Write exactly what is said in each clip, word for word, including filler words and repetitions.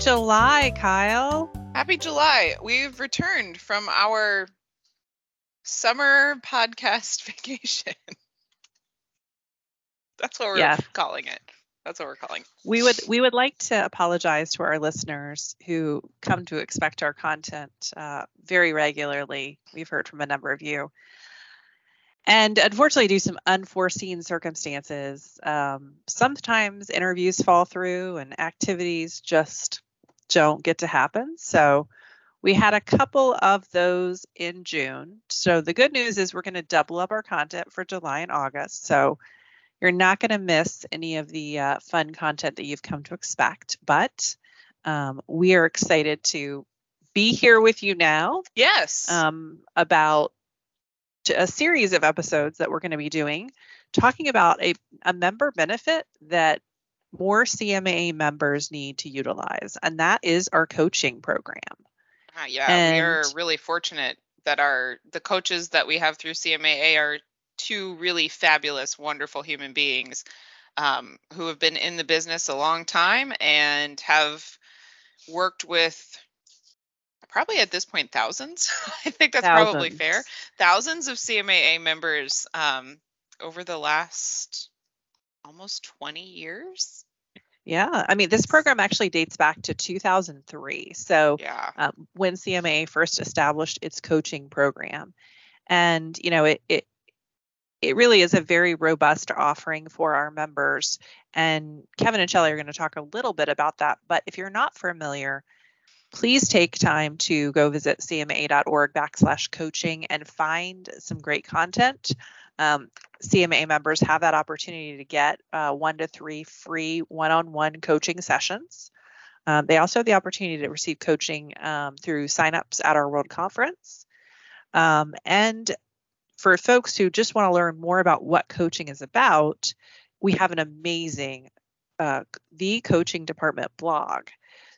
July, Kyle. Happy July. We've returned from our summer podcast vacation. That's what we're yeah. calling it. That's what we're calling it. We would we would like to apologize to our listeners who come to expect our content uh, very regularly. We've heard from a number of you. And unfortunately, due to some unforeseen circumstances, um, sometimes interviews fall through and activities just don't get to happen. So we had a couple of those in June. So the good news is we're going to double up our content for July and August. So you're not going to miss any of the uh, fun content that you've come to expect. But um, we are excited to be here with you now. Yes. Um, about a series of episodes that we're going to be doing, talking about a, a member benefit that more C M A members need to utilize, and that is our coaching program. Uh, yeah, and we are really fortunate that our the coaches that we have through C M A A are two really fabulous, wonderful human beings um, who have been in the business a long time and have worked with probably at this point, thousands. I think that's thousands. probably fair. Thousands of C M A A members um, over the last almost twenty years. Yeah. I mean, this program actually dates back to two thousand three. So yeah. um, when C M A A first established its coaching program. And, you know, it, it it really is a very robust offering for our members. And Kevin and Shelly are going to talk a little bit about that. But if you're not familiar, please take time to go visit cmaa.org backslash coaching and find some great content. Um, C M A members have that opportunity to get uh, one to three free one-on-one coaching sessions. Um, they also have the opportunity to receive coaching um, through signups at our World Conference. Um, and for folks who just want to learn more about what coaching is about, we have an amazing uh, The Coaching Department blog.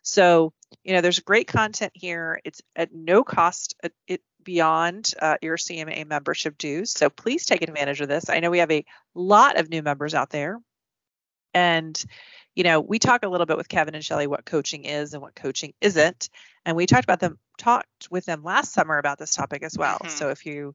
So, you know, there's great content here. It's at no cost uh, it beyond uh, your C M A membership dues. So please take advantage of this. I know we have a lot of new members out there. And, you know, we talk a little bit with Kevin and Shelly what coaching is and what coaching isn't. And we talked about them, talked with them last summer about this topic as well. Mm-hmm. So if you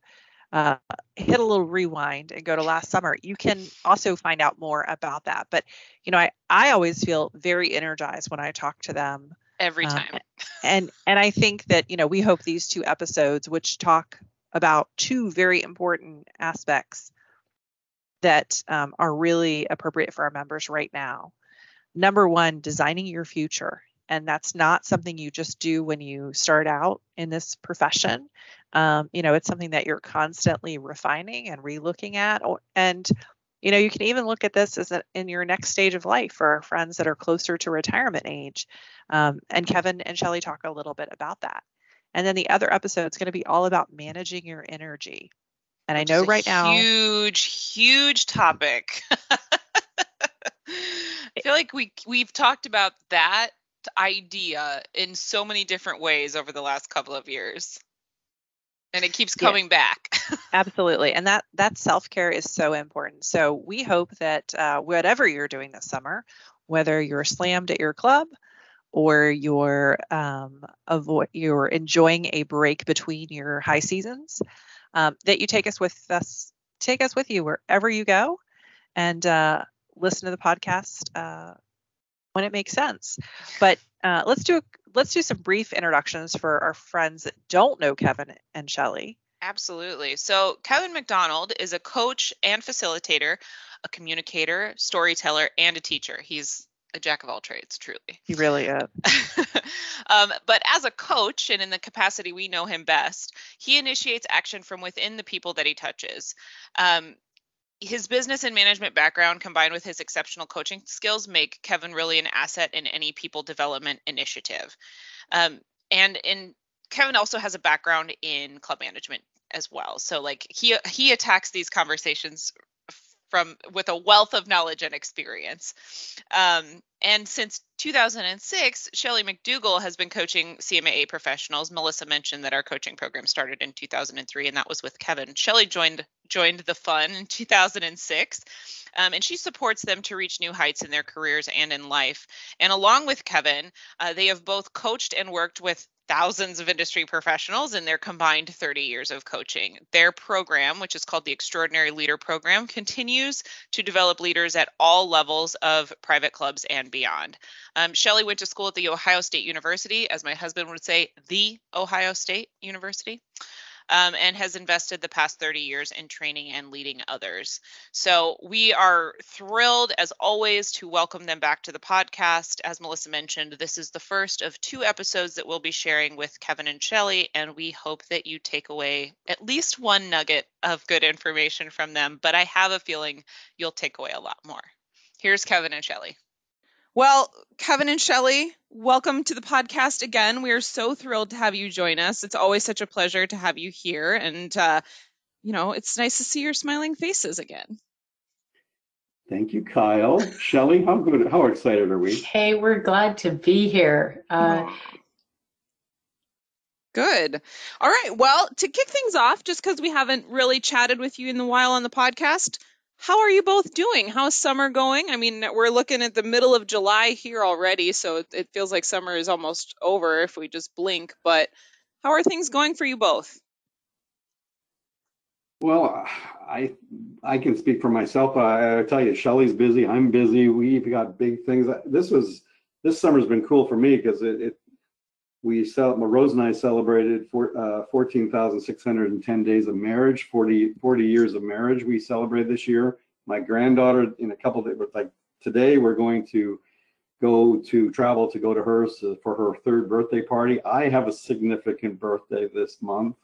uh, hit a little rewind and go to last summer, you can also find out more about that. But, you know, I, I always feel very energized when I talk to them. Every time. Um, and and I think that, you know, we hope these two episodes, which talk about two very important aspects that um, are really appropriate for our members right now. Number one, designing your future. And that's not something you just do when you start out in this profession. Um, you know, it's something that you're constantly refining and relooking at. And, you know, you can even look at this as a, in your next stage of life for our friends that are closer to retirement age. Um, and Kevin and Shelly talk a little bit about that. And then the other episode is going to be all about managing your energy. And Which I know right huge, now. Huge, huge topic. I feel like we, we've talked about that idea in so many different ways over the last couple of years. And it keeps coming yeah. back. Absolutely. And that that self-care is so important. So we hope that uh, whatever you're doing this summer, whether you're slammed at your club or you're, um, avo- you're enjoying a break between your high seasons, um, that you take us with us, take us with you wherever you go and uh, listen to the podcast uh, when it makes sense. But uh, let's do a Let's do some brief introductions for our friends that don't know Kevin and Shelly. Absolutely. So Kevin McDonald is a coach and facilitator, a communicator, storyteller, and a teacher. He's a jack of all trades, truly. He really is. um, but as a coach and in the capacity we know him best, he initiates action from within the people that he touches. Um, His business and management background combined with his exceptional coaching skills make Kevin really an asset in any people development initiative. Um, and in Kevin also has a background in club management as well. So like he he attacks these conversations from with a wealth of knowledge and experience. Um, and since two thousand six, Shelly McDougall has been coaching C M A A professionals. Melissa mentioned that our coaching program started in two thousand three, and that was with Kevin. Shelly joined joined the fun in two thousand six. Um, and she supports them to reach new heights in their careers and in life. And along with Kevin, uh, they have both coached and worked with thousands of industry professionals in their combined thirty years of coaching. Their program, which is called the Extraordinary Leader Program, continues to develop leaders at all levels of private clubs and beyond. Um, Shelly went to school at The Ohio State University, as my husband would say, The Ohio State University. Um, and has invested the past thirty years in training and leading others. So we are thrilled, as always, to welcome them back to the podcast. As Melissa mentioned, this is the first of two episodes that we'll be sharing with Kevin and Shelly, and we hope that you take away at least one nugget of good information from them, but I have a feeling you'll take away a lot more. Here's Kevin and Shelly. Well, Kevin and Shelly, welcome to the podcast again. We are so thrilled to have you join us. It's always such a pleasure to have you here. And, uh, you know, it's nice to see your smiling faces again. Thank you, Kyle. Shelly, how good, how excited are we? Hey, we're glad to be here. Uh, good. All right. Well, to kick things off, just because we haven't really chatted with you in a while on the podcast, how are you both doing? How's summer going? I mean, we're looking at the middle of July here already, so it feels like summer is almost over if we just blink. But how are things going for you both? Well, I I can speak for myself. I, I tell you, Shelly's busy. I'm busy. We've got big things. This was this summer's been cool for me because it, it we sell, Rose and I celebrated for, uh, fourteen thousand six hundred ten days of marriage, forty, forty years of marriage we celebrate this year. My granddaughter, in a couple of days, like today, we're going to go to travel to go to her for her third birthday party. I have a significant birthday this month.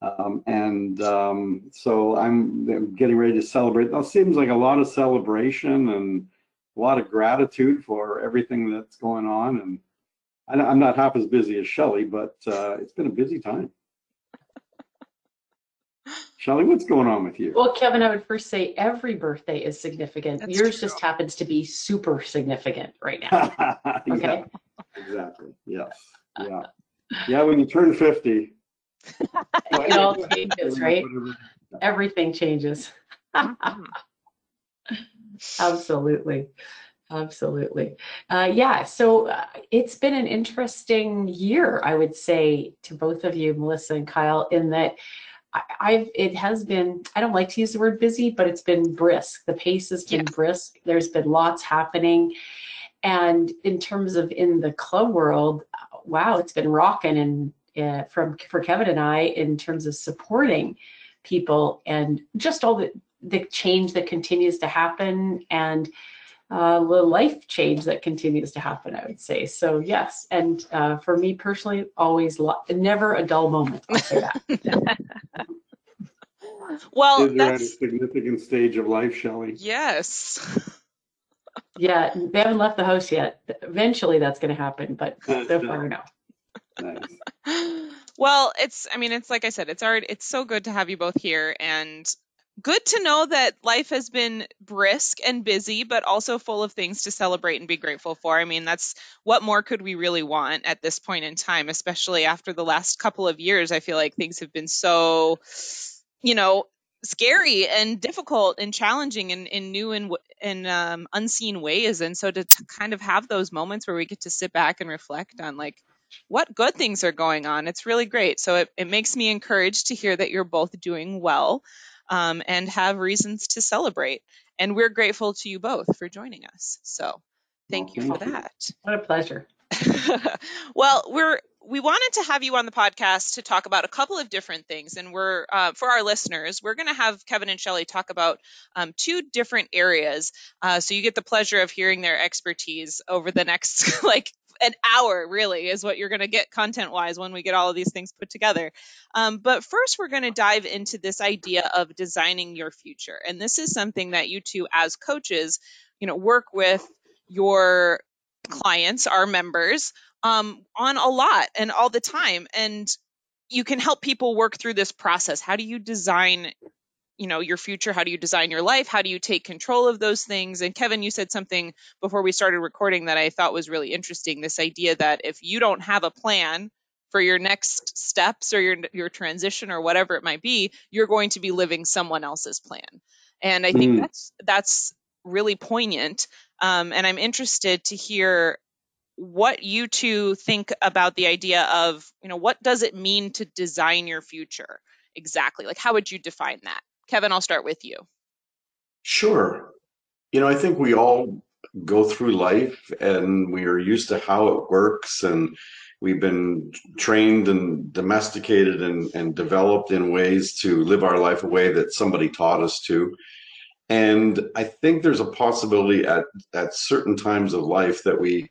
Um, and um, so I'm, I'm getting ready to celebrate. That seems like a lot of celebration and a lot of gratitude for everything that's going on. And I'm not half as busy as Shelly, but uh, it's been a busy time. Shelly, what's going on with you? Well, Kevin, I would first say every birthday is significant. That's Yours true. Just happens to be super significant right now. Okay. Yeah, exactly. Yes. Yeah. Yeah. When you turn fifty, it all changes, right? Everything changes. Absolutely. Absolutely. Uh, yeah, so uh, it's been an interesting year, I would say, to both of you, Melissa and Kyle, in that I, I've it has been, I don't like to use the word busy, but it's been brisk. The pace has been yeah. brisk. There's been lots happening. And in terms of in the club world, wow, it's been rocking uh, from for Kevin and I in terms of supporting people and just all the, the change that continues to happen and Uh, the life change that continues to happen, I would say. So yes, and uh, for me personally, always lo- never a dull moment. I'll say that. Well, Is that's at a significant stage of life, Shelly. Yes. Yeah, they haven't left the house yet. Eventually, that's going to happen, but that's so far, no. Nice. Well, it's. I mean, it's like I said. It's already. It's so good to have you both here, and good to know that life has been brisk and busy, but also full of things to celebrate and be grateful for. I mean, that's what more could we really want at this point in time, especially after the last couple of years. I feel like things have been so, you know, scary and difficult and challenging in, in new and, and um, unseen ways. And so to t- kind of have those moments where we get to sit back and reflect on like, what good things are going on. It's really great. So it, it makes me encouraged to hear that you're both doing well. Um, and have reasons to celebrate. And we're grateful to you both for joining us. So thank oh, you for thank that. You. What a pleasure. Well, we're we wanted to have you on the podcast to talk about a couple of different things. And we're uh, for our listeners, we're going to have Kevin and Shelly talk about um, two different areas. Uh, so you get the pleasure of hearing their expertise over the next like an hour, really, is what you're going to get content-wise when we get all of these things put together. Um, but first, we're going to dive into this idea of designing your future. And this is something that you two, as coaches, you know, work with your clients, our members, um, on a lot and all the time. And you can help people work through this process. How do you design, you know, your future? How do you design your life? How do you take control of those things? And Kevin, you said something before we started recording that I thought was really interesting, this idea that if you don't have a plan for your next steps or your your transition or whatever it might be, you're going to be living someone else's plan. And I think mm. that's that's really poignant. Um, and I'm interested to hear what you two think about the idea of, you know, what does it mean to design your future exactly? Like, how would you define that? Kevin, I'll start with you. Sure. You know, I think we all go through life and we are used to how it works, and we've been trained and domesticated and, and developed in ways to live our life a way that somebody taught us to. And I think there's a possibility at, at certain times of life that we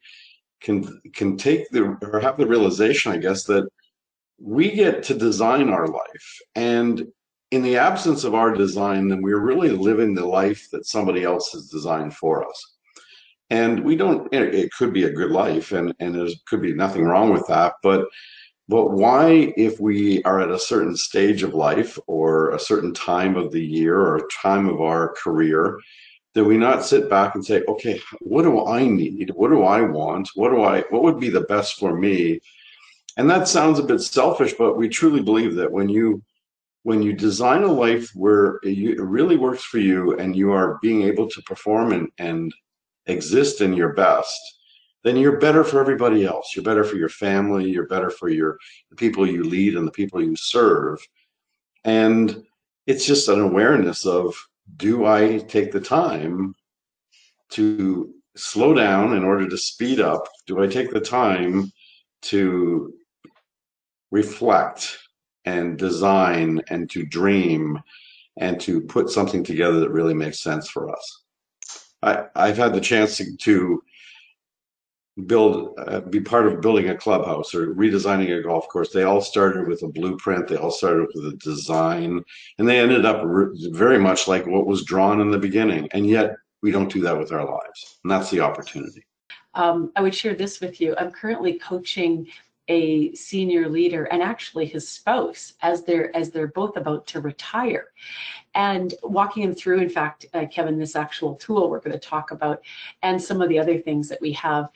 can can take the, or have the realization, I guess, that we get to design our life. And in the absence of our design, then we're really living the life that somebody else has designed for us. And we don't, it could be a good life, and, and there could be nothing wrong with that, but but why, if we are at a certain stage of life or a certain time of the year or a time of our career, do we not sit back and say, okay, what do I need? What do I want? What do I, what would be the best for me? And that sounds a bit selfish, but we truly believe that when you when you design a life where it really works for you and you are being able to perform and, and exist in your best, then you're better for everybody else. You're better for your family. You're better for your the people you lead and the people you serve. And it's just an awareness of, do I take the time to slow down in order to speed up? Do I take the time to reflect and design and to dream and to put something together that really makes sense for us? I, I've had the chance to, to build, uh, be part of building a clubhouse or redesigning a golf course. They all started with a blueprint. They all started with a design, and they ended up re- very much like what was drawn in the beginning. And yet we don't do that with our lives. And that's the opportunity. Um, I would share this with you. I'm currently coaching a senior leader, and actually his spouse, as they're as they're both about to retire, and walking him through, in fact, uh, Kevin, this actual tool we're going to talk about, and some of the other things that we have.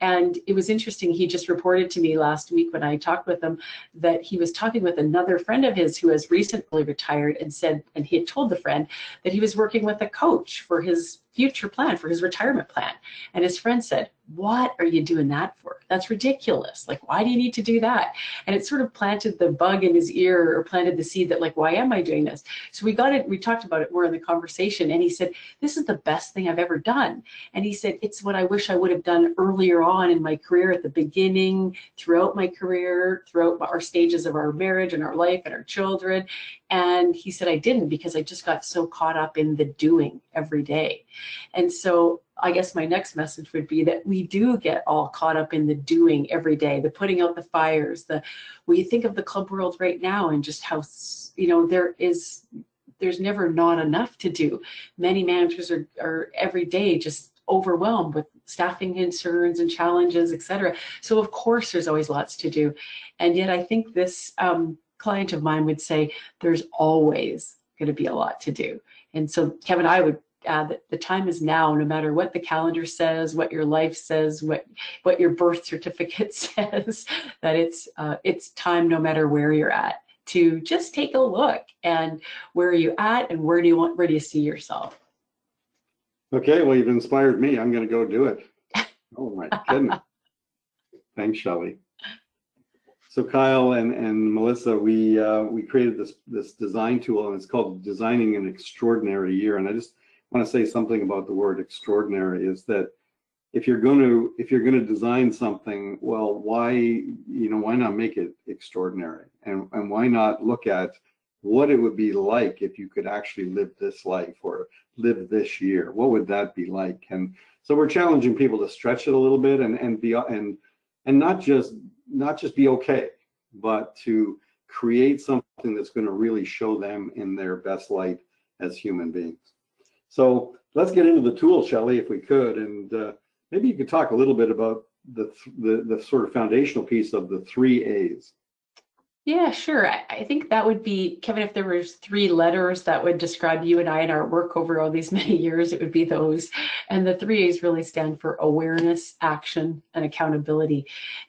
And it was interesting, he just reported to me last week when I talked with him that he was talking with another friend of his who has recently retired, and said, and he had told the friend that he was working with a coach for his future plan, for his retirement plan. And his friend said, what are you doing that for? That's ridiculous. Like, why do you need to do that? And it sort of planted the bug in his ear, or planted the seed that, like, why am I doing this? So we got it, we talked about it more in the conversation, and he said, this is the best thing I've ever done. And he said, it's what I wish I would have done earlier on in my career, at the beginning, throughout my career, throughout our stages of our marriage and our life and our children. And he said, I didn't, because I just got so caught up in the doing every day. And so I guess my next message would be that we do get all caught up in the doing every day, the putting out the fires, the, well, you think of the club world right now and just how, you know, there is, there's never not enough to do. Many managers are, are every day just overwhelmed with staffing concerns and challenges, et cetera. So of course there's always lots to do. And yet I think this um, client of mine would say, there's always going to be a lot to do. And so, Kevin, I would Uh, the, the time is now, no matter what the calendar says, what your life says, what what your birth certificate says, that it's uh, it's time, no matter where you're at, to just take a look and where are you at and where do you want, where do you see yourself? Okay, well, you've inspired me. I'm going to go do it. Oh my goodness! Thanks, Shelly. So Kyle and, and Melissa, we uh, we created this this design tool, and it's called Designing an Extraordinary Year, and I just I want to say something about the word extraordinary, is that if you're going to if you're going to design something, well, why you know why not make it extraordinary, and and why not look at what it would be like if you could actually live this life or live this year? What would that be like? And so we're challenging people to stretch it a little bit and and be and and not just not just be okay, but to create something that's going to really show them in their best light as human beings. So let's get into the tool, Shelly, if we could, and uh, maybe you could talk a little bit about the, th- the the sort of foundational piece of the three A's. Yeah, sure. I, I think that would be, Kevin, if there were three letters that would describe you and I and our work over all these many years, it would be those. And the three A's really stand for awareness, action, and accountability.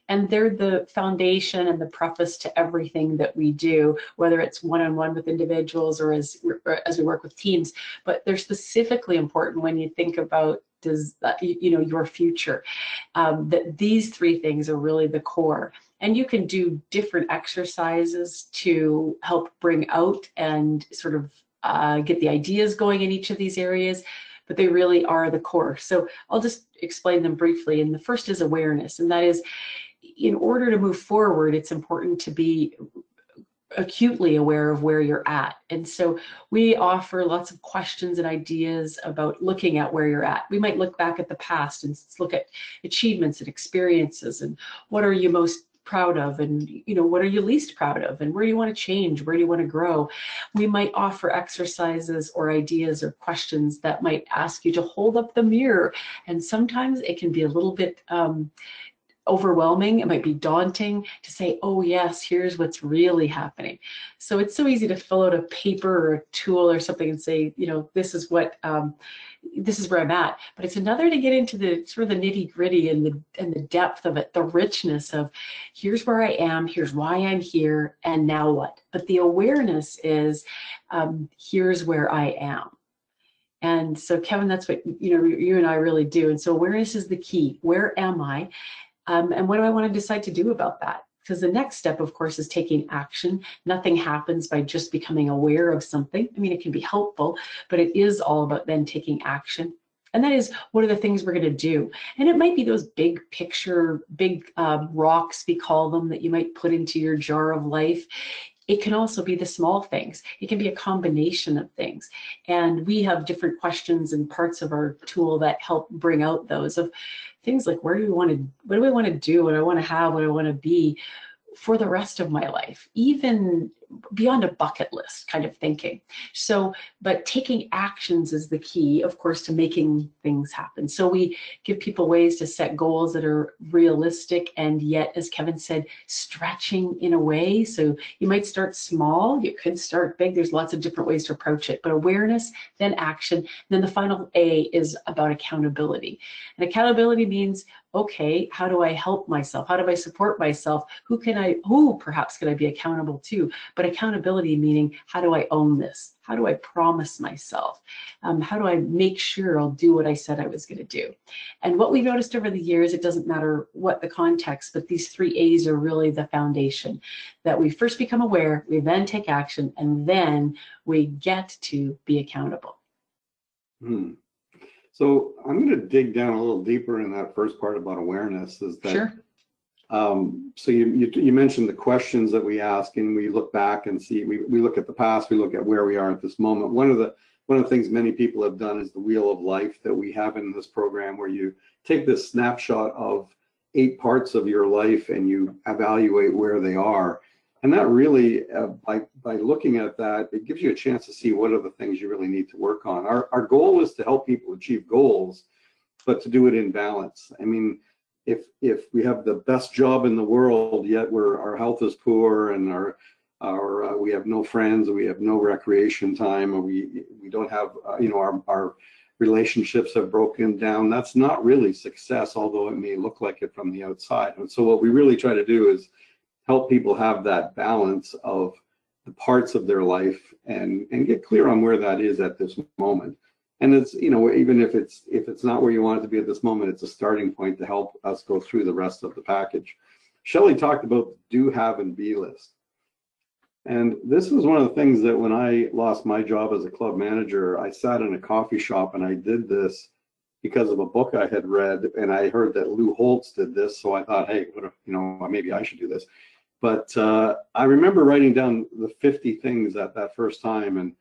And they're the foundation and the preface to everything that we do, whether it's one-on-one with individuals or as, or as we work with teams. But they're specifically important when you think about does that, you know, your future, um, that these three things are really the core. And you can do different exercises to help bring out and sort of uh, get the ideas going in each of these areas, but they really are the core. So I'll just explain them briefly. And the first is awareness, and that is, in order to move forward, it's important to be acutely aware of where you're at. And so we offer lots of questions and ideas about looking at where you're at. We might look back at the past and look at achievements and experiences, and what are you most proud of, and you know, what are you least proud of, and where do you want to change, where do you want to grow. We might offer exercises or ideas or questions that might ask you to hold up the mirror, and sometimes it can be a little bit um, overwhelming. It might be daunting to say, oh yes, here's what's really happening. So it's so easy to fill out a paper or a tool or something and say, you know, this is what, um, this is where I'm at. But it's another to get into the sort of the nitty gritty and the, and the depth of it, the richness of here's where I am, here's why I'm here, and now what. But the awareness is um, here's where I am. And so Kevin, that's what, you know, you and I really do. And so awareness is the key. Where am I? Um, and what do I want to decide to do about that? Because the next step, of course, is taking action. Nothing happens by just becoming aware of something. I mean, it can be helpful, but it is all about then taking action. And that is, what are the things we're going to do? And it might be those big picture, big uh, rocks, we call them, that you might put into your jar of life. It can also be the small things. It can be a combination of things. And we have different questions and parts of our tool that help bring out those of things like, where do we want to, what do I want to do, what do I want to have, what do I want to be for the rest of my life, even beyond a bucket list kind of thinking. So, but taking actions is the key, of course, to making things happen. So we give people ways to set goals that are realistic and yet, as Kevin said, stretching in a way. So you might start small, you could start big. There's lots of different ways to approach it, but awareness, then action. And then the final A is about accountability. And accountability means, okay, how do I help myself? How do I support myself? Who can I, who perhaps can I be accountable to? But accountability meaning, how do I own this? How do I promise myself? Um, how do I make sure I'll do what I said I was going to do? And what we've noticed over the years, it doesn't matter what the context, but these three A's are really the foundation, that we first become aware, we then take action, and then we get to be accountable. Hmm. So I'm going to dig down a little deeper in that first part about awareness. Is that sure. Um, so you, you you mentioned the questions that we ask, and we look back and see, we, we look at the past, we look at where we are at this moment. One of the one of the things many people have done is the wheel of life that we have in this program, where you take this snapshot of eight parts of your life and you evaluate where they are. And that really, uh, by by looking at that, it gives you a chance to see what are the things you really need to work on. Our our goal is to help people achieve goals, but to do it in balance. I mean, If if we have the best job in the world, yet we're, our health is poor, and our our uh, we have no friends, we have no recreation time, or we we don't have uh, you know our our relationships have broken down, that's not really success, although it may look like it from the outside. And so what we really try to do is help people have that balance of the parts of their life and and get clear on where that is at this moment. And it's, you know, even if it's if it's not where you want it to be at this moment, it's a starting point to help us go through the rest of the package. Shelly talked about the do, have, and be list. And this was one of the things that when I lost my job as a club manager, I sat in a coffee shop and I did this because of a book I had read, and I heard that Lou Holtz did this. So I thought, hey, what if, you know, maybe I should do this. But uh, I remember writing down the fifty things at that first time, and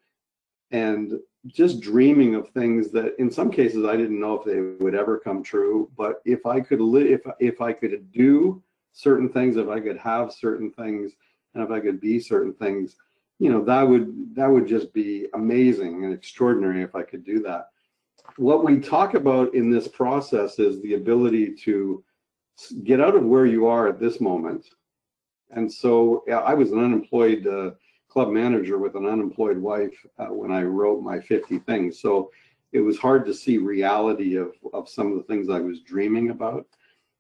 and just dreaming of things that in some cases I didn't know if they would ever come true. But if I could live, if, if I could do certain things, if I could have certain things, and if I could be certain things, you know, that would, that would just be amazing and extraordinary if I could do that. What we talk about in this process is the ability to get out of where you are at this moment And so yeah, I was an unemployed uh, club manager with an unemployed wife uh, when I wrote my fifty things. So it was hard to see reality of, of some of the things I was dreaming about.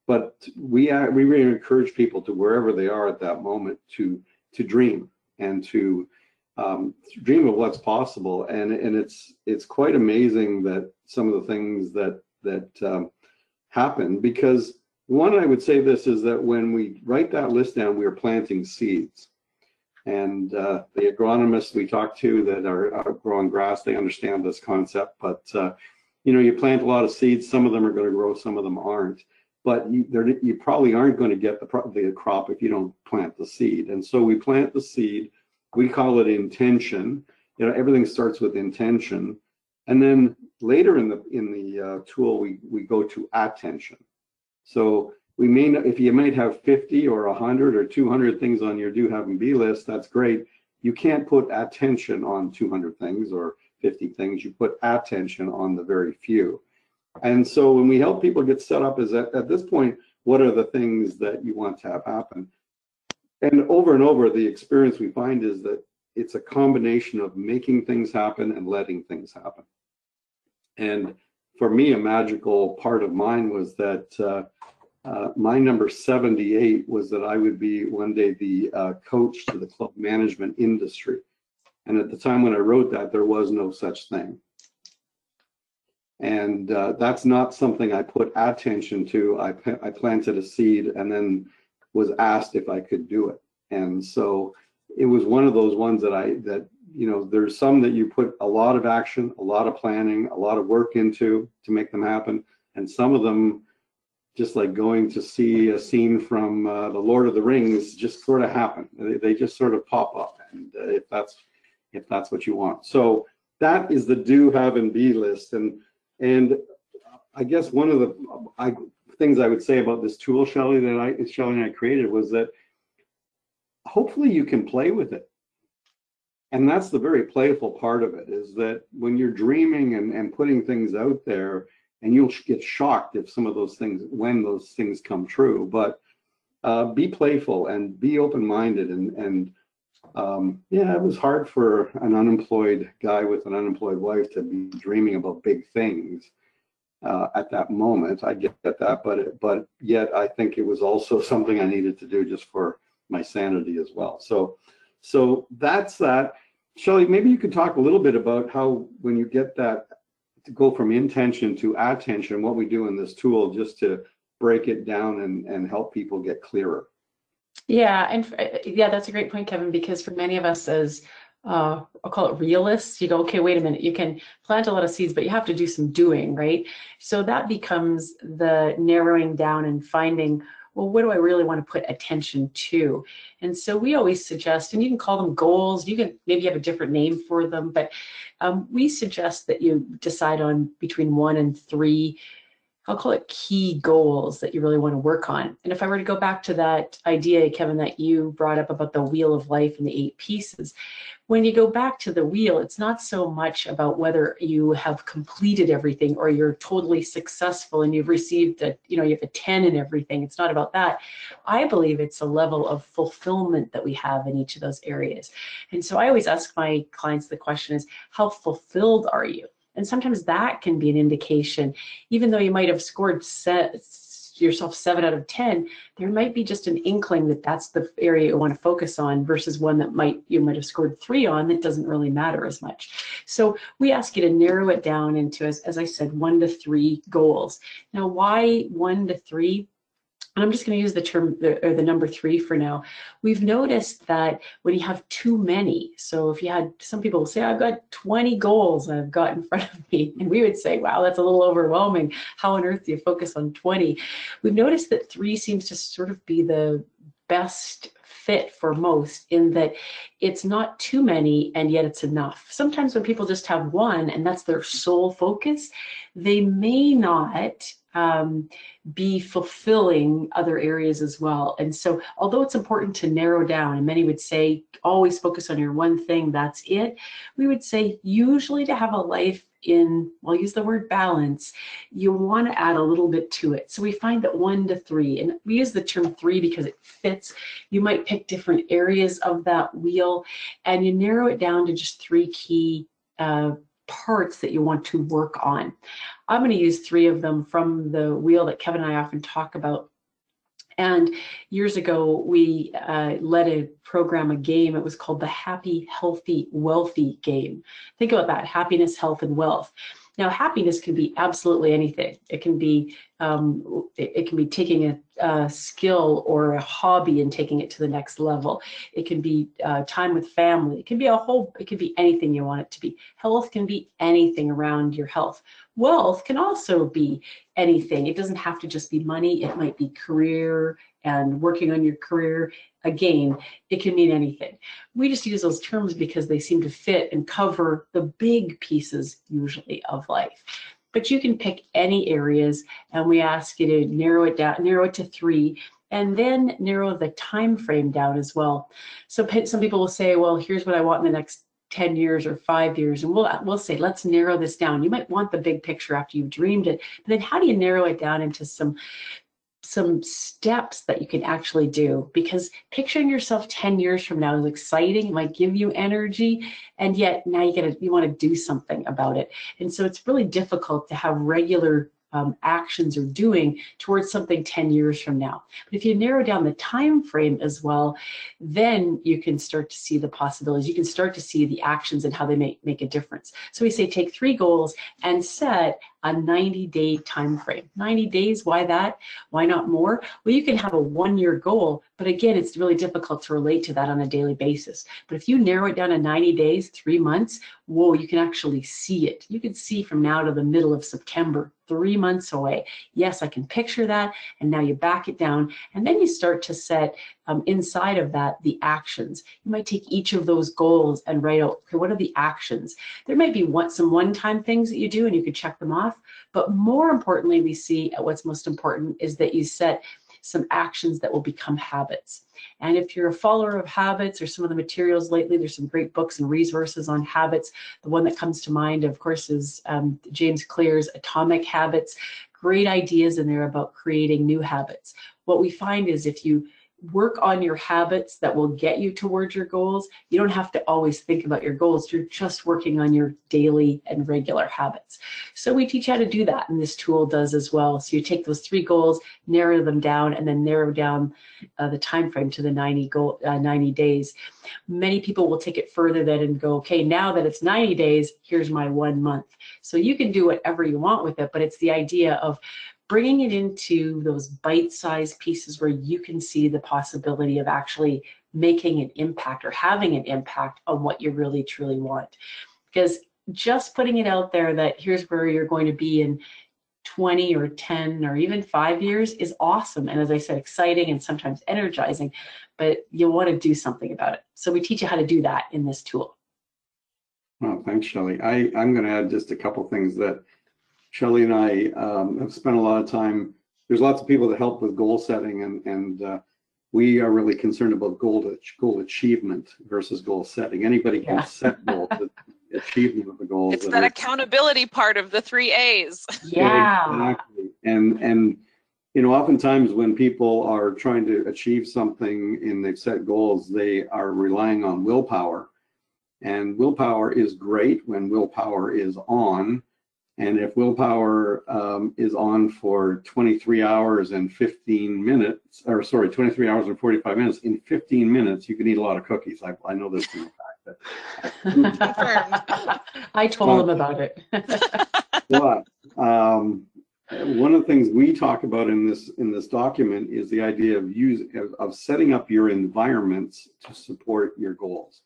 But we uh, we really encourage people to, wherever they are at that moment, to to dream and to um, dream of what's possible. And and it's it's quite amazing that some of the things that that um, happen, because one, I would say this, is that when we write that list down, we are planting seeds. And uh, the agronomists we talk to that are, are growing grass, they understand this concept. But uh, you know, you plant a lot of seeds. Some of them are going to grow, some of them aren't. But you, you probably aren't going to get the, the crop if you don't plant the seed. And so we plant the seed. We call it intention. You know, everything starts with intention. And then later in the in the uh, tool, we we go to attention. So we may not, if you might have fifty or one hundred or two hundred things on your do, have, and be list, that's great. You can't put attention on two hundred things or fifty things. You put attention on the very few. And so when we help people get set up, is that at this point, what are the things that you want to have happen? And over and over, the experience we find is that it's a combination of making things happen and letting things happen. And for me, a magical part of mine was that uh, uh, my number seventy-eight was that I would be one day the uh, coach to the club management industry. And at the time when I wrote that, there was no such thing. And uh, that's not something I put attention to. I, I planted a seed and then was asked if I could do it. And so it was one of those ones that I, that, you know, there's some that you put a lot of action, a lot of planning, a lot of work into to make them happen. And some of them, just like going to see a scene from uh, The Lord of the Rings, just sort of happen. They, they just sort of pop up. And uh, if that's, if that's what you want. So that is the do, have, and be list. And And I guess one of the I, things I would say about this tool, Shelly, that I, Shelly and I created, was that hopefully you can play with it. And that's the very playful part of it, is that when you're dreaming and, and putting things out there, and you'll get shocked if some of those things, when those things come true, but uh, be playful and be open-minded. And, and um, yeah, it was hard for an unemployed guy with an unemployed wife to be dreaming about big things uh, at that moment. I get that, but it, but yet I think it was also something I needed to do just for my sanity as well. So, so that's that. Shelly, maybe you could talk a little bit about how, when you get that to go from intention to attention, what we do in this tool, just to break it down and, and help people get clearer. Yeah, and yeah, that's a great point, Kevin, because for many of us as, uh, I'll call it realists, you go, okay, wait a minute, you can plant a lot of seeds, but you have to do some doing, right? So that becomes the narrowing down and finding, well, what do I really want to put attention to? And so we always suggest, and you can call them goals, you can maybe have a different name for them, but um, we suggest that you decide on between one and three, I'll call it key goals, that you really want to work on. And if I were to go back to that idea, Kevin, that you brought up about the wheel of life and the eight pieces, when you go back to the wheel, it's not so much about whether you have completed everything or you're totally successful and you've received a, you know, you have a ten in everything. It's not about that. I believe it's a level of fulfillment that we have in each of those areas. And so I always ask my clients, the question is, how fulfilled are you? And sometimes that can be an indication, even though you might have scored set yourself seven out of ten, there might be just an inkling that that's the area you want to focus on versus one that might you might have scored three on that doesn't really matter as much. So we ask you to narrow it down into, as, as I said, one to three goals. Now, why one to three? And I'm just going to use the term or the number three for now. We've noticed that when you have too many, so if you had, some people say, I've got twenty goals I've got in front of me, and we would say, wow, that's a little overwhelming. How on earth do you focus on twenty? We've noticed that three seems to sort of be the best fit for most, in that it's not too many and yet it's enough. Sometimes when people just have one and that's their sole focus, they may not um, be fulfilling other areas as well. And so although it's important to narrow down, and many would say always focus on your one thing, that's it, we would say usually to have a life in, we'll use the word balance, you want to add a little bit to it. So we find that one to three, and we use the term three because it fits. You might pick different areas of that wheel and you narrow it down to just three key uh, parts that you want to work on. I'm going to use three of them from the wheel that Kevin and I often talk about. And years ago, we uh, led a program, a game. It was called the Happy, Healthy, Wealthy Game. Think about that, happiness, health, and wealth. Now, happiness can be absolutely anything. It can be um, it, it can be taking a, a skill or a hobby and taking it to the next level. It can be uh, time with family. It can be a whole, it can be anything you want it to be. Health can be anything around your health. Wealth can also be anything. It doesn't have to just be money. It might be career and working on your career. Again, it can mean anything. We just use those terms because they seem to fit and cover the big pieces usually of life. But you can pick any areas, and we ask you to narrow it down, narrow it to three, and then narrow the time frame down as well. So some people will say, well, here's what I want in the next ten years or five years, and we'll we'll say, let's narrow this down. You might want the big picture after you've dreamed it, but then how do you narrow it down into some some steps that you can actually do? Because picturing yourself ten years from now is exciting, might give you energy, and yet now you gotta you want to do something about it. And so it's really difficult to have regular um, actions or doing towards something ten years from now. But if you narrow down the time frame as well, then you can start to see the possibilities. You can start to see the actions and how they make, make a difference. So we say take three goals and set a ninety day time frame. ninety days, why that? Why not more? Well, you can have a one year goal, but again, it's really difficult to relate to that on a daily basis. But if you narrow it down to ninety days, three months, whoa, you can actually see it. You can see from now to the middle of September, three months away. Yes, I can picture that, and now you back it down, and then you start to set um, inside of that the actions. You might take each of those goals and write out, okay, what are the actions? There might be one, some one-time things that you do, and you could check them off. But more importantly, we see what's most important is that you set some actions that will become habits. And if you're a follower of habits or some of the materials lately, there's some great books and resources on habits. The one that comes to mind, of course, is um, James Clear's Atomic Habits. Great ideas in there about creating new habits. What we find is if you work on your habits that will get you towards your goals, you don't have to always think about your goals. You're just working on your daily and regular habits. So we teach how to do that, and this tool does as well. So you take those three goals, narrow them down, and then narrow down uh, the time frame to the ninety goal, uh, ninety days. Many people will take it further than and go, okay, now that it's ninety days, here's my one month. So you can do whatever you want with it, but it's the idea of bringing it into those bite-sized pieces where you can see the possibility of actually making an impact or having an impact on what you really truly want. Because just putting it out there that here's where you're going to be in twenty or ten or even five years is awesome. And as I said, exciting and sometimes energizing, but you'll want to do something about it. So we teach you how to do that in this tool. Well, thanks, Shelly. I, I'm going to add just a couple things that Shelly and I um, have spent a lot of time. There's lots of people that help with goal setting, and, and uh, we are really concerned about goal, goal achievement versus goal setting. Anybody can yeah. set goals, but achievement of the goals. It's that accountability are, part of the three A's. Yeah. Exactly. And, and, you know, oftentimes when people are trying to achieve something and they've set goals, they are relying on willpower. And willpower is great when willpower is on. And if willpower um, is on for twenty-three hours and fifteen minutes, or sorry, twenty-three hours and forty-five minutes, in fifteen minutes, you can eat a lot of cookies. I, I know this from the fact that I, I told um, them about it. But um, one of the things we talk about in this in this document is the idea of use of setting up your environments to support your goals.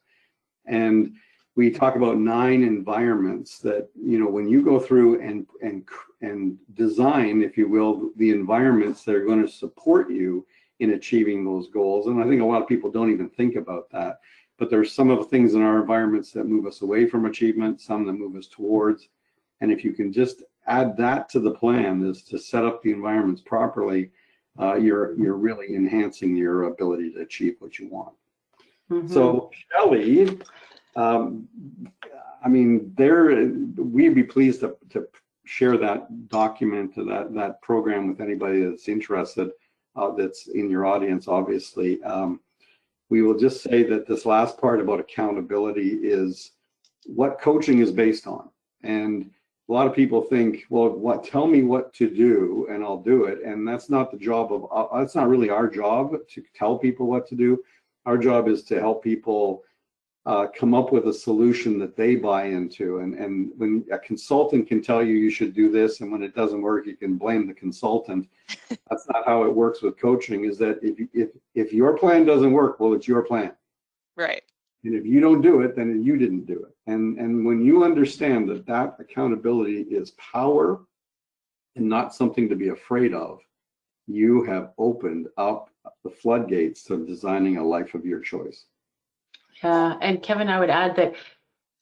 And we talk about nine environments that, you know, when you go through and and and design, if you will, the environments that are going to support you in achieving those goals. And I think a lot of people don't even think about that. But there's some of the things in our environments that move us away from achievement, some that move us towards. And if you can just add that to the plan, is to set up the environments properly, uh, you're you're really enhancing your ability to achieve what you want. Mm-hmm. So, Shelly. Um, I mean, there we'd be pleased to, to share that document, that that program with anybody that's interested, uh, that's in your audience, obviously. Um, we will just say that this last part about accountability is what coaching is based on. And a lot of people think, well, what, tell me what to do and I'll do it. And that's not the job of, uh, that's not really our job to tell people what to do. Our job is to help people Uh, come up with a solution that they buy into, and and when a consultant can tell you you should do this, and when it doesn't work, you can blame the consultant. That's not how it works with coaching. Is that if if if your plan doesn't work, well, it's your plan, right? And if you don't do it, then you didn't do it. And and when you understand that that accountability is power, and not something to be afraid of, you have opened up the floodgates to designing a life of your choice. Yeah, uh, and Kevin, I would add that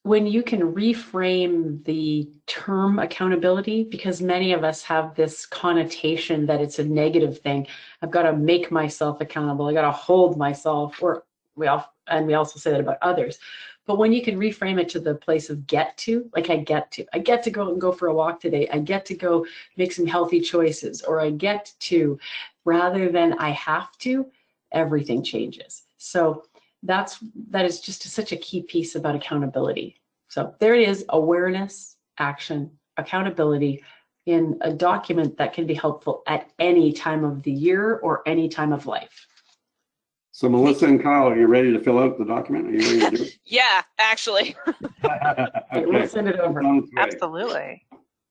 when you can reframe the term accountability, because many of us have this connotation that it's a negative thing. I've got to make myself accountable. I got to hold myself, or we all, and we also say that about others. But when you can reframe it to the place of get to, like I get to, I get to go out and go for a walk today. I get to go make some healthy choices, or I get to, rather than I have to, everything changes. So that's that is just such a key piece about accountability. So there it is: awareness, action, accountability, in a document that can be helpful at any time of the year or any time of life. So Melissa and Kyle, are you ready to fill out the document? Are you ready to do it? Yeah, actually. Okay, we'll send it over. Absolutely.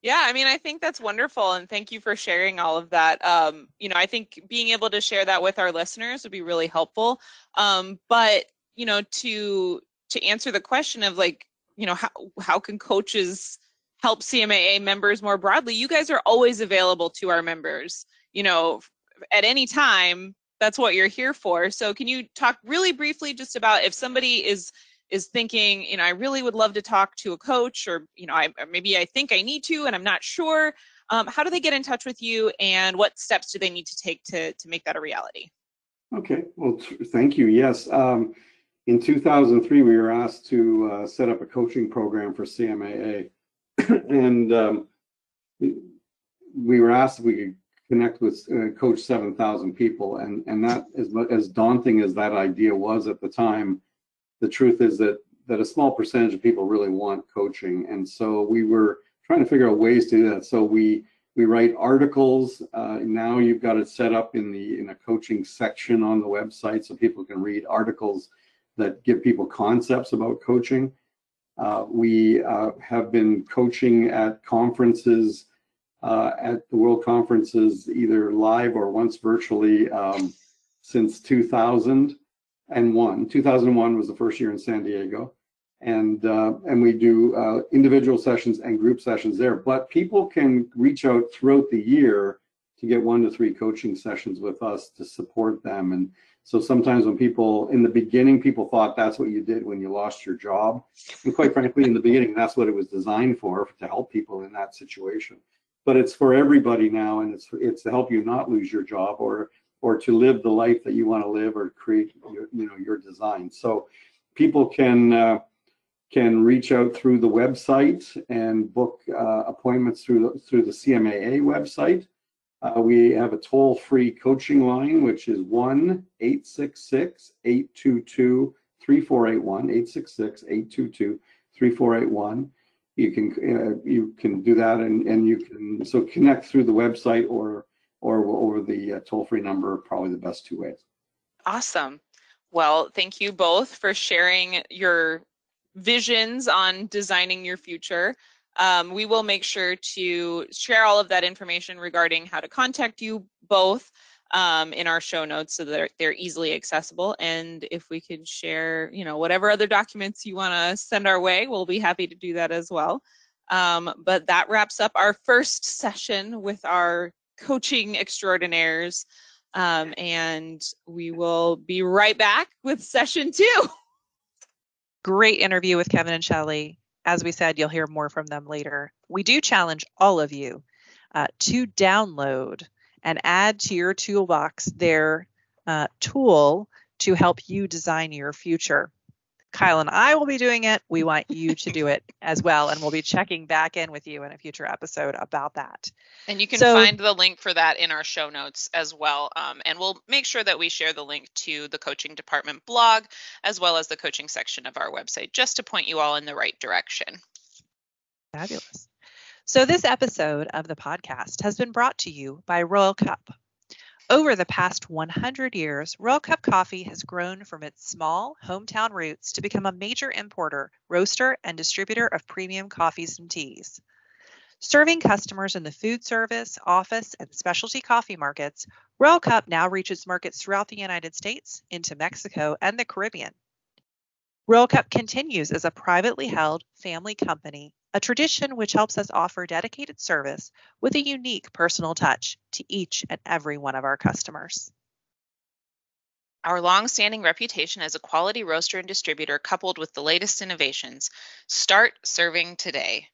Yeah, I mean, I think that's wonderful, and thank you for sharing all of that. Um, you know, I think being able to share that with our listeners would be really helpful. Um, but, you know, to to answer the question of, like, you know, how, how can coaches help C M A A members more broadly? You guys are always available to our members, you know, at any time. That's what you're here for. So can you talk really briefly just about if somebody is is thinking, you know, I really would love to talk to a coach, or, you know, I, or maybe I think I need to, and I'm not sure. Um, how do they get in touch with you, and what steps do they need to take to, to make that a reality? Okay, well, thank you. Yes, um, in two thousand three, we were asked to uh, set up a coaching program for C M A A, and um, we were asked if we could connect with uh, coach seven thousand people, and, and that, as, as daunting as that idea was at the time, the truth is that that a small percentage of people really want coaching, and so we were trying to figure out ways to do that. So we we write articles. Uh, now you've got it set up in the in a coaching section on the website, so people can read articles that give people concepts about coaching. Uh, we uh, have been coaching at conferences, uh, at the World Conferences, either live or once virtually, um, since two thousand. And one, two thousand one was the first year in San Diego, and uh, and we do uh, individual sessions and group sessions there. But people can reach out throughout the year to get one to three coaching sessions with us to support them. And so sometimes when people, in the beginning, people thought that's what you did when you lost your job, and quite frankly, in the beginning, that's what it was designed for, to help people in that situation. But it's for everybody now, and it's it's to help you not lose your job, or or to live the life that you want to live, or create your, you know, your design. So people can uh, can reach out through the website and book uh, appointments through the, through the C M A A website. Uh, we have a toll-free coaching line, which is one eight six six, eight two two, three four eight one, eight six six, eight two two, three four eight one. You can, uh, you can do that, and, and you can so connect through the website or or over the uh, toll-free number are probably the best two ways. Awesome. Well, thank you both for sharing your visions on designing your future. Um, we will make sure to share all of that information regarding how to contact you both um, in our show notes, so that they're, they're easily accessible. And if we could share, you know, whatever other documents you want to send our way, we'll be happy to do that as well. Um, but that wraps up our first session with our coaching extraordinaires, um, and we will be right back with session two. Great interview with Kevin and Shelly. As we said, you'll hear more from them later. We do challenge all of you uh, to download and add to your toolbox their uh, tool to help you design your future. Kyle and I will be doing it. We want you to do it as well. And we'll be checking back in with you in a future episode about that. And you can so, find the link for that in our show notes as well. Um, and we'll make sure that we share the link to the coaching department blog, as well as the coaching section of our website, just to point you all in the right direction. Fabulous. So this episode of the podcast has been brought to you by Royal Cup. Over the past one hundred years, Royal Cup Coffee has grown from its small hometown roots to become a major importer, roaster, and distributor of premium coffees and teas. Serving customers in the food service, office, and specialty coffee markets, Royal Cup now reaches markets throughout the United States, into Mexico, and the Caribbean. Royal Cup continues as a privately held family company, a tradition which helps us offer dedicated service with a unique personal touch to each and every one of our customers. Our long-standing reputation as a quality roaster and distributor, coupled with the latest innovations, start serving today.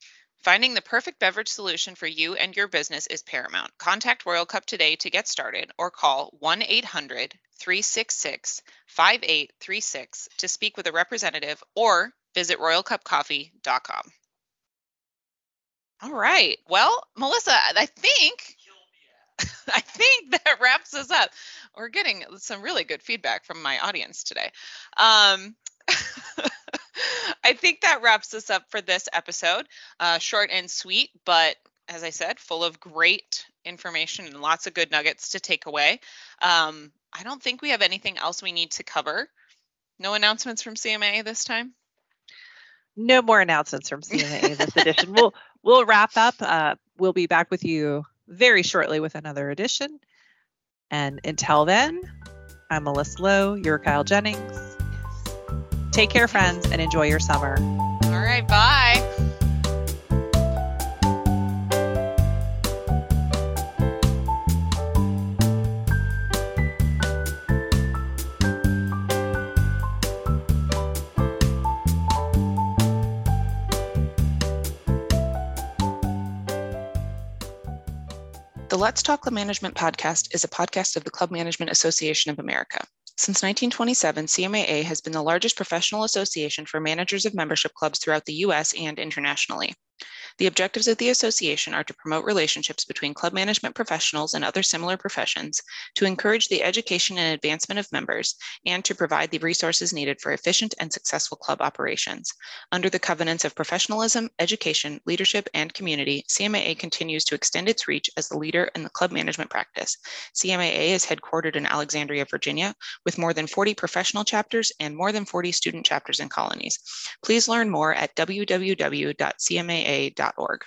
Finding the perfect beverage solution for you and your business is paramount. Contact Royal Cup today to get started, or call one eight hundred three six six five eight three six to speak with a representative, or visit royal cup coffee dot com. All right. Well, Melissa, I think I think that wraps us up. We're getting some really good feedback from my audience today. Um, I think that wraps us up for this episode. Uh, short and sweet, but as I said, full of great information and lots of good nuggets to take away. Um, I don't think we have anything else we need to cover. No announcements from C M A this time? No more announcements from C M A this edition. We'll we'll wrap up. Uh, we'll be back with you very shortly with another edition. And until then, I'm Melissa Lowe. You're Kyle Jennings. Take care, friends, and enjoy your summer. All right, bye. The Let's Talk Club Management podcast is a podcast of the Club Management Association of America. Since nineteen twenty-seven, C M A A has been the largest professional association for managers of membership clubs throughout the U S and internationally. The objectives of the association are to promote relationships between club management professionals and other similar professions, to encourage the education and advancement of members, and to provide the resources needed for efficient and successful club operations. Under the covenants of professionalism, education, leadership, and community, C M A A continues to extend its reach as the leader in the club management practice. C M A A is headquartered in Alexandria, Virginia, with more than forty professional chapters and more than forty student chapters and colonies. Please learn more at w w w dot c m a a dot org.